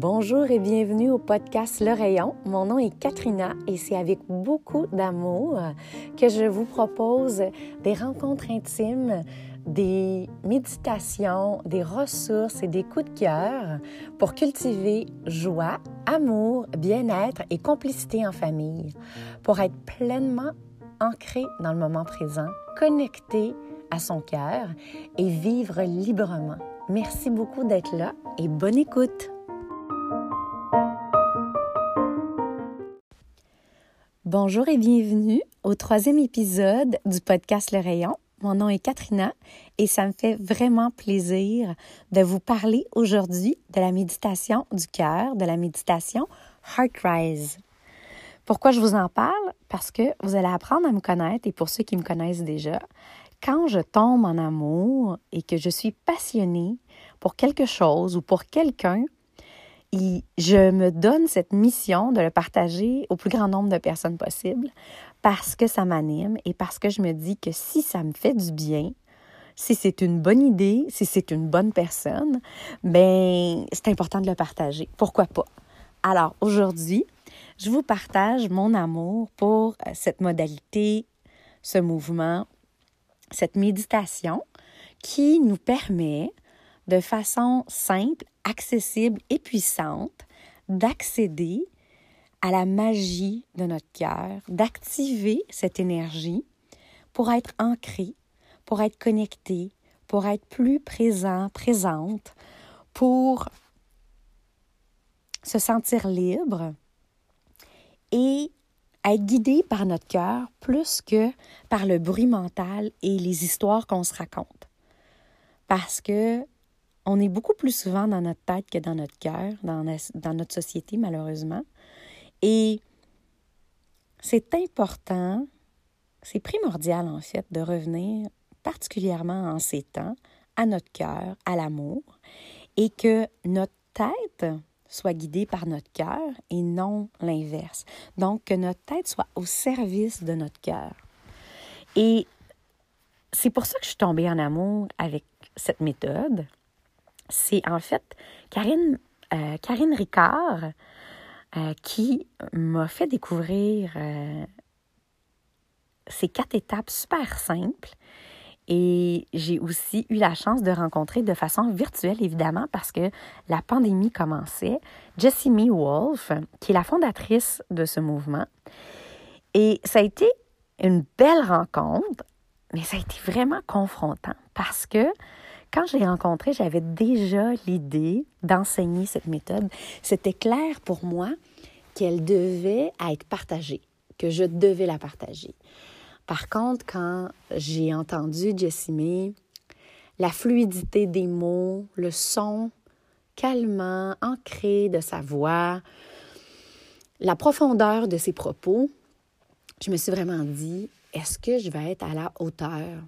Bonjour et bienvenue au podcast Le Rayon. Mon nom est Karine et c'est avec beaucoup d'amour que je vous propose des rencontres intimes, des méditations, des ressources et des coups de cœur pour cultiver joie, amour, bien-être et complicité en famille, pour être pleinement ancré dans le moment présent, connecté à son cœur et vivre librement. Merci beaucoup d'être là et bonne écoute! Bonjour et bienvenue au 3e épisode du podcast Le Rayon. Mon nom est Karine et ça me fait vraiment plaisir de vous parler aujourd'hui de la méditation du cœur, de la méditation Heart Rise. Pourquoi je vous en parle? Parce que vous allez apprendre à me connaître et pour ceux qui me connaissent déjà, quand je tombe en amour et que je suis passionnée pour quelque chose ou pour quelqu'un, et je me donne cette mission de le partager au plus grand nombre de personnes possible parce que ça m'anime et parce que je me dis que si ça me fait du bien, si c'est une bonne idée, si c'est une bonne personne, bien, c'est important de le partager. Pourquoi pas? Alors, aujourd'hui, je vous partage mon amour pour cette modalité, ce mouvement, cette méditation qui nous permet de façon simple, accessible et puissante, d'accéder à la magie de notre cœur, d'activer cette énergie pour être ancré, pour être connecté, pour être plus présent, présente, pour se sentir libre et être guidé par notre cœur plus que par le bruit mental et les histoires qu'on se raconte. Parce que on est beaucoup plus souvent dans notre tête que dans notre cœur, dans notre société, malheureusement. Et c'est important, c'est primordial, en fait, de revenir particulièrement en ces temps à notre cœur, à l'amour, et que notre tête soit guidée par notre cœur et non l'inverse. Donc, que notre tête soit au service de notre cœur. Et c'est pour ça que je suis tombée en amour avec cette méthode. C'est en fait Karine Ricard qui m'a fait découvrir ces 4 étapes super simples. Et j'ai aussi eu la chance de rencontrer de façon virtuelle, évidemment, parce que la pandémie commençait, Jessie Mae Wolf, qui est la fondatrice de ce mouvement. Et ça a été une belle rencontre, mais ça a été vraiment confrontant parce que quand je l'ai rencontrée, j'avais déjà l'idée d'enseigner cette méthode. C'était clair pour moi qu'elle devait être partagée, que je devais la partager. Par contre, quand j'ai entendu Jessie Mae, la fluidité des mots, le son calmant, ancré de sa voix, la profondeur de ses propos, je me suis vraiment dit, est-ce que je vais être à la hauteur?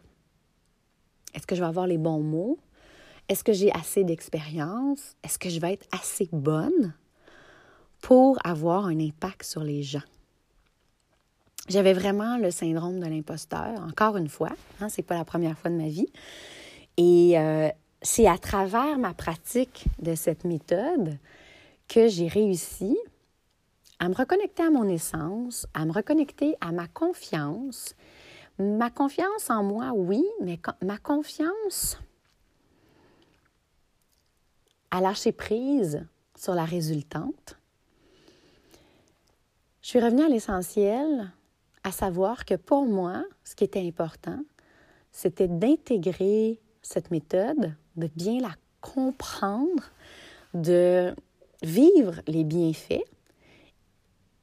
Est-ce que je vais avoir les bons mots? Est-ce que j'ai assez d'expérience? Est-ce que je vais être assez bonne pour avoir un impact sur les gens? J'avais vraiment le syndrome de l'imposteur, encore une fois. Hein, c'est pas la première fois de ma vie. Et c'est à travers ma pratique de cette méthode que j'ai réussi à me reconnecter à mon essence, à me reconnecter à ma confiance. Ma confiance en moi, oui, mais ma confiance à lâcher prise sur la résultante. Je suis revenue à l'essentiel, à savoir que pour moi, ce qui était important, c'était d'intégrer cette méthode, de bien la comprendre, de vivre les bienfaits.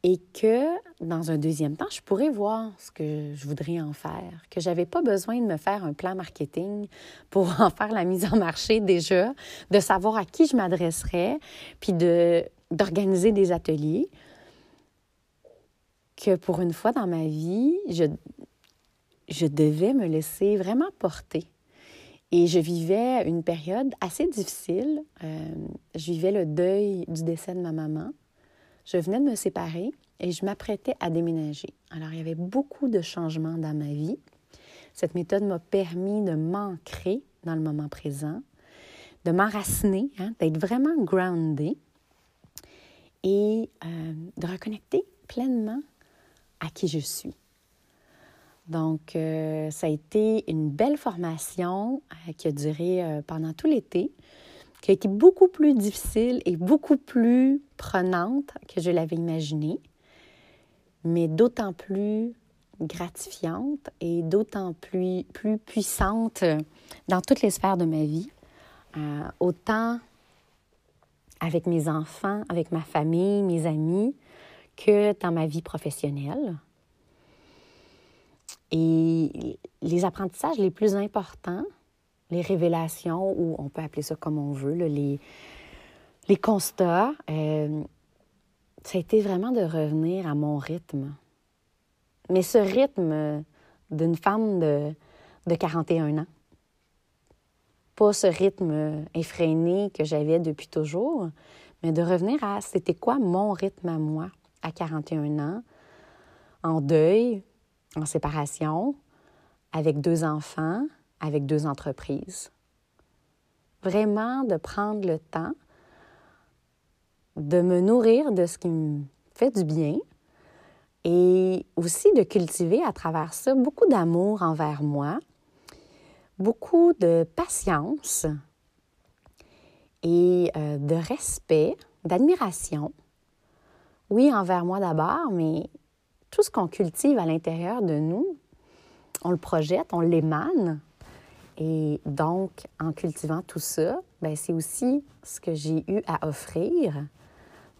Et que, dans un deuxième temps, je pourrais voir ce que je voudrais en faire, que je n'avais pas besoin de me faire un plan marketing pour en faire la mise en marché déjà, de savoir à qui je m'adresserais, puis d'organiser des ateliers, que pour une fois dans ma vie, je devais me laisser vraiment porter. Et je vivais une période assez difficile. Je vivais le deuil du décès de ma maman. Je venais de me séparer et je m'apprêtais à déménager. Alors, il y avait beaucoup de changements dans ma vie. Cette méthode m'a permis de m'ancrer dans le moment présent, de m'enraciner, d'être vraiment groundée et de reconnecter pleinement à qui je suis. Donc, ça a été une belle formation qui a duré pendant tout l'été, qui a été beaucoup plus difficile et beaucoup plus prenante que je l'avais imaginée, mais d'autant plus gratifiante et d'autant plus puissante dans toutes les sphères de ma vie, autant avec mes enfants, avec ma famille, mes amis, que dans ma vie professionnelle. Et les apprentissages les plus importants, les révélations, ou on peut appeler ça comme on veut, là, les constats, ça a été vraiment de revenir à mon rythme. Mais ce rythme d'une femme de 41 ans, pas ce rythme effréné que j'avais depuis toujours, mais de revenir à c'était quoi mon rythme à moi à 41 ans, en deuil, en séparation, avec 2 enfants, avec 2 entreprises. Vraiment de prendre le temps de me nourrir de ce qui me fait du bien et aussi de cultiver à travers ça beaucoup d'amour envers moi, beaucoup de patience et de respect, d'admiration. Oui, envers moi d'abord, mais tout ce qu'on cultive à l'intérieur de nous, on le projette, on l'émane. Et donc, en cultivant tout ça, bien, c'est aussi ce que j'ai eu à offrir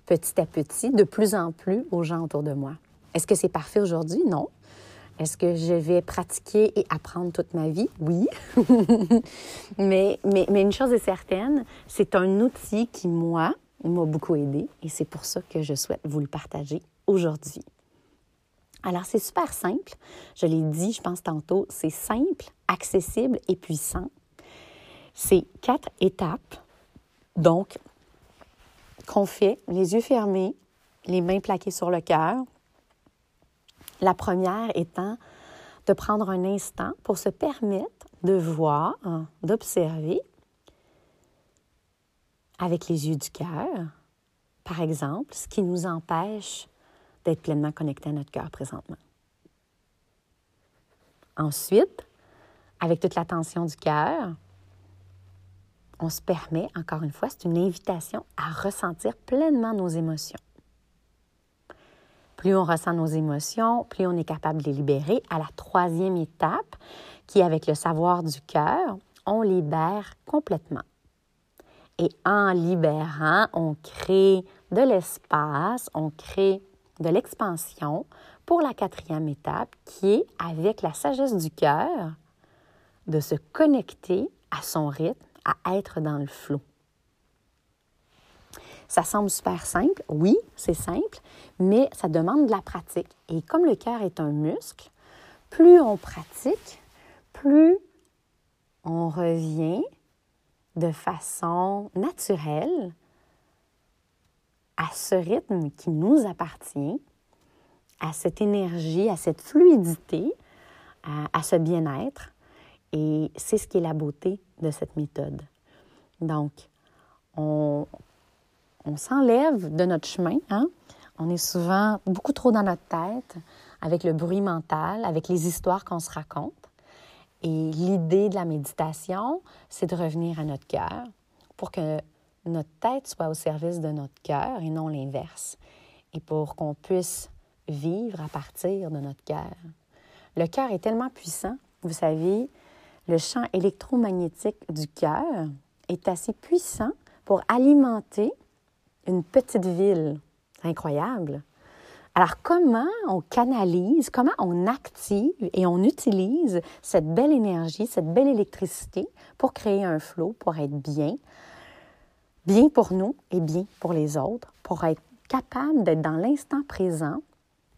petit à petit, de plus en plus aux gens autour de moi. Est-ce que c'est parfait aujourd'hui? Non. Est-ce que je vais pratiquer et apprendre toute ma vie? Oui. mais une chose est certaine, c'est un outil qui, moi, m'a beaucoup aidée et c'est pour ça que je souhaite vous le partager aujourd'hui. Alors, c'est super simple. Je l'ai dit, je pense tantôt, c'est simple, accessible et puissant. C'est 4 étapes, donc, qu'on fait les yeux fermés, les mains plaquées sur le cœur. La première étant de prendre un instant pour se permettre de voir, d'observer avec les yeux du cœur, par exemple, ce qui nous empêche d'être pleinement connecté à notre cœur présentement. Ensuite, avec toute l'attention du cœur, on se permet, encore une fois, c'est une invitation à ressentir pleinement nos émotions. Plus on ressent nos émotions, plus on est capable de les libérer. À la 3e étape, qui est avec le savoir du cœur, on libère complètement. Et en libérant, on crée de l'espace, on crée de l'expansion pour la 4e étape, qui est avec la sagesse du cœur, de se connecter à son rythme, à être dans le flot. Ça semble super simple, oui, c'est simple, mais ça demande de la pratique. Et comme le cœur est un muscle, plus on pratique, plus on revient de façon naturelle à ce rythme qui nous appartient, à cette énergie, à cette fluidité, à ce bien-être. Et c'est ce qui est la beauté de cette méthode. Donc, on s'enlève de notre chemin. Hein? On est souvent beaucoup trop dans notre tête, avec le bruit mental, avec les histoires qu'on se raconte. Et l'idée de la méditation, c'est de revenir à notre cœur pour que notre tête soit au service de notre cœur et non l'inverse. Et pour qu'on puisse vivre à partir de notre cœur. Le cœur est tellement puissant. Vous savez, le champ électromagnétique du cœur est assez puissant pour alimenter une petite ville. C'est incroyable. Alors, comment on canalise, comment on active et on utilise cette belle énergie, cette belle électricité pour créer un flow, pour être bien, bien pour nous et bien pour les autres, pour être capable d'être dans l'instant présent,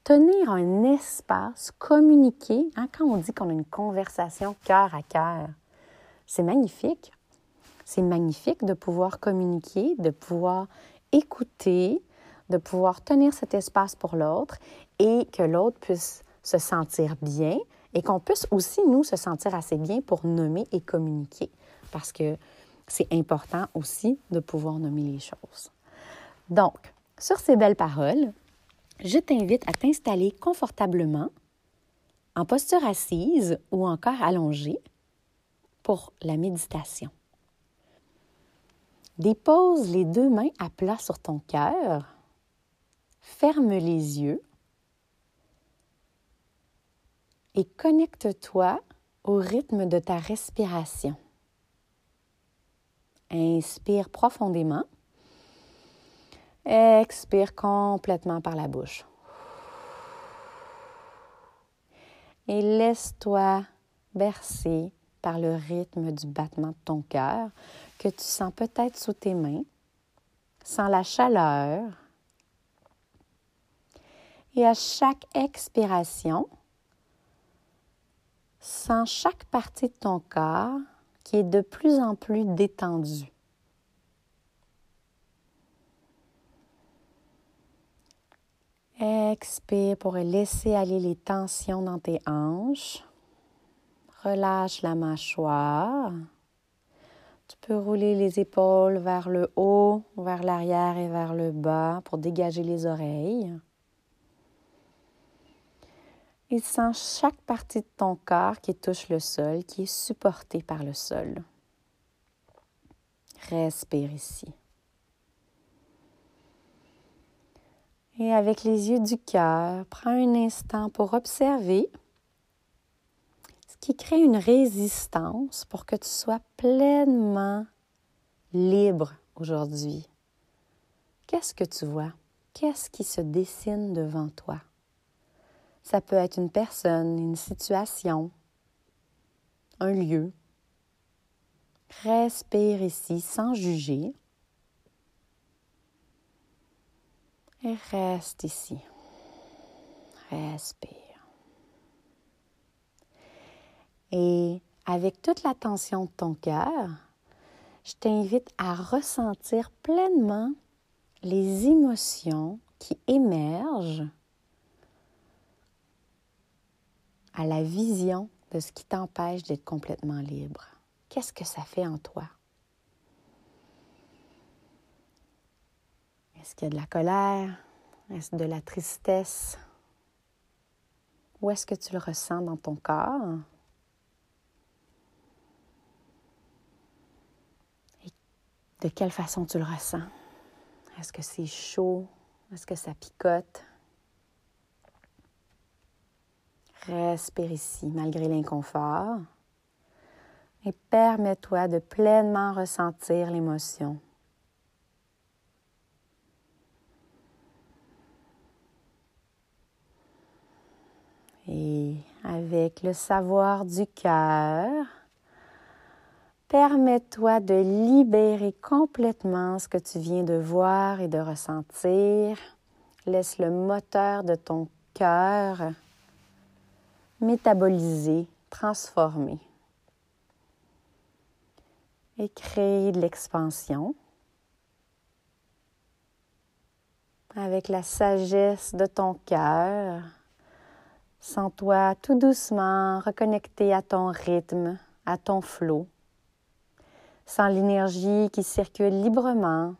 tenir un espace, communiquer. Hein, quand on dit qu'on a une conversation cœur à cœur, c'est magnifique. C'est magnifique de pouvoir communiquer, de pouvoir écouter, de pouvoir tenir cet espace pour l'autre et que l'autre puisse se sentir bien et qu'on puisse aussi, nous, se sentir assez bien pour nommer et communiquer. Parce que c'est important aussi de pouvoir nommer les choses. Donc, Sur ces belles paroles, je t'invite à t'installer confortablement en posture assise ou encore allongée pour la méditation. Dépose les deux mains à plat sur ton cœur, ferme les yeux et connecte-toi au rythme de ta respiration. Inspire profondément, expire complètement par la bouche. Et laisse-toi bercer par le rythme du battement de ton cœur que tu sens peut-être sous tes mains, sens la chaleur. Et à chaque expiration, sens chaque partie de ton corps qui est de plus en plus détendue. Expire pour laisser aller les tensions dans tes hanches. Relâche la mâchoire. Tu peux rouler les épaules vers le haut, vers l'arrière et vers le bas pour dégager les oreilles. Et sens chaque partie de ton corps qui touche le sol, qui est supportée par le sol. Respire ici. Et avec les yeux du cœur, prends un instant pour observer ce qui crée une résistance pour que tu sois pleinement libre aujourd'hui. Qu'est-ce que tu vois? Qu'est-ce qui se dessine devant toi? Ça peut être une personne, une situation, un lieu. Respire ici sans juger. Et reste ici. Respire. Et avec toute l'attention de ton cœur, je t'invite à ressentir pleinement les émotions qui émergent à la vision de ce qui t'empêche d'être complètement libre. Qu'est-ce que ça fait en toi? Est-ce qu'il y a de la colère? Est-ce de la tristesse? Où est-ce que tu le ressens dans ton corps? Et de quelle façon tu le ressens? Est-ce que c'est chaud? Est-ce que ça picote? Respire ici, malgré l'inconfort. Et permets-toi de pleinement ressentir l'émotion. Et avec le savoir du cœur, permets-toi de libérer complètement ce que tu viens de voir et de ressentir. Laisse le moteur de ton cœur métaboliser, transformer et créer de l'expansion avec la sagesse de ton cœur. Sens-toi tout doucement reconnecté à ton rythme, à ton flot. Sens l'énergie qui circule librement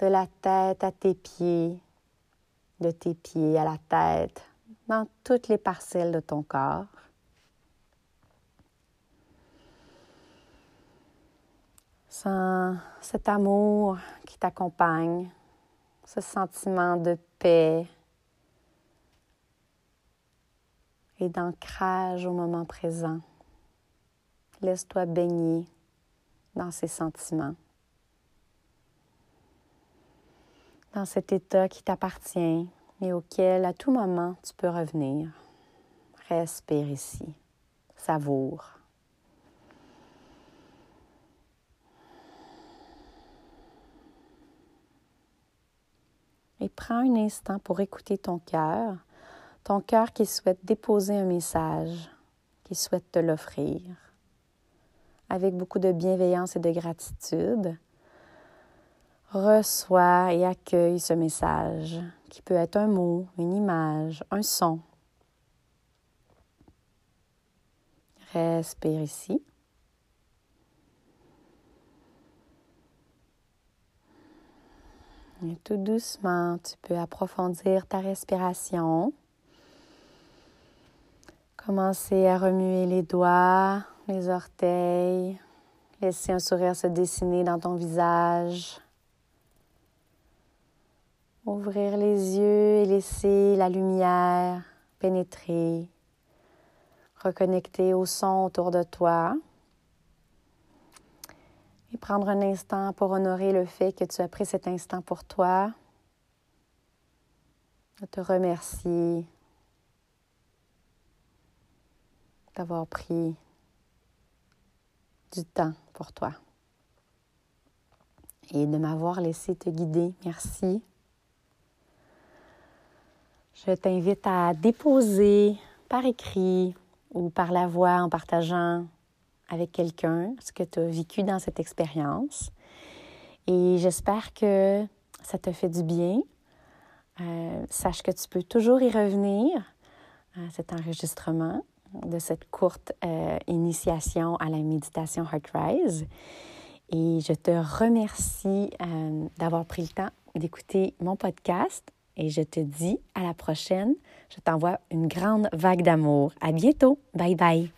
de la tête à tes pieds, de tes pieds à la tête, dans toutes les parcelles de ton corps. Sens cet amour qui t'accompagne, ce sentiment de paix et d'ancrage au moment présent. Laisse-toi baigner dans ces sentiments, dans cet état qui t'appartient et auquel, à tout moment, tu peux revenir. Respire ici. Savoure. Et prends un instant pour écouter ton cœur. Ton cœur qui souhaite déposer un message, qui souhaite te l'offrir. Avec beaucoup de bienveillance et de gratitude, reçois et accueille ce message, qui peut être un mot, une image, un son. Respire ici. Et tout doucement, tu peux approfondir ta respiration. Commencez à remuer les doigts, les orteils. Laissez un sourire se dessiner dans ton visage. Ouvrir les yeux et laisser la lumière pénétrer. Reconnecter au son autour de toi. Et prendre un instant pour honorer le fait que tu as pris cet instant pour toi. De te remercier d'avoir pris du temps pour toi. Et de m'avoir laissé te guider. Merci. Je t'invite à déposer par écrit ou par la voix en partageant avec quelqu'un ce que tu as vécu dans cette expérience. Et j'espère que ça te fait du bien. Sache que tu peux toujours y revenir à cet enregistrement de cette courte initiation à la méditation Heart Rise. Et je te remercie d'avoir pris le temps d'écouter mon podcast. Et je te dis à la prochaine. Je t'envoie une grande vague d'amour. À bientôt. Bye bye.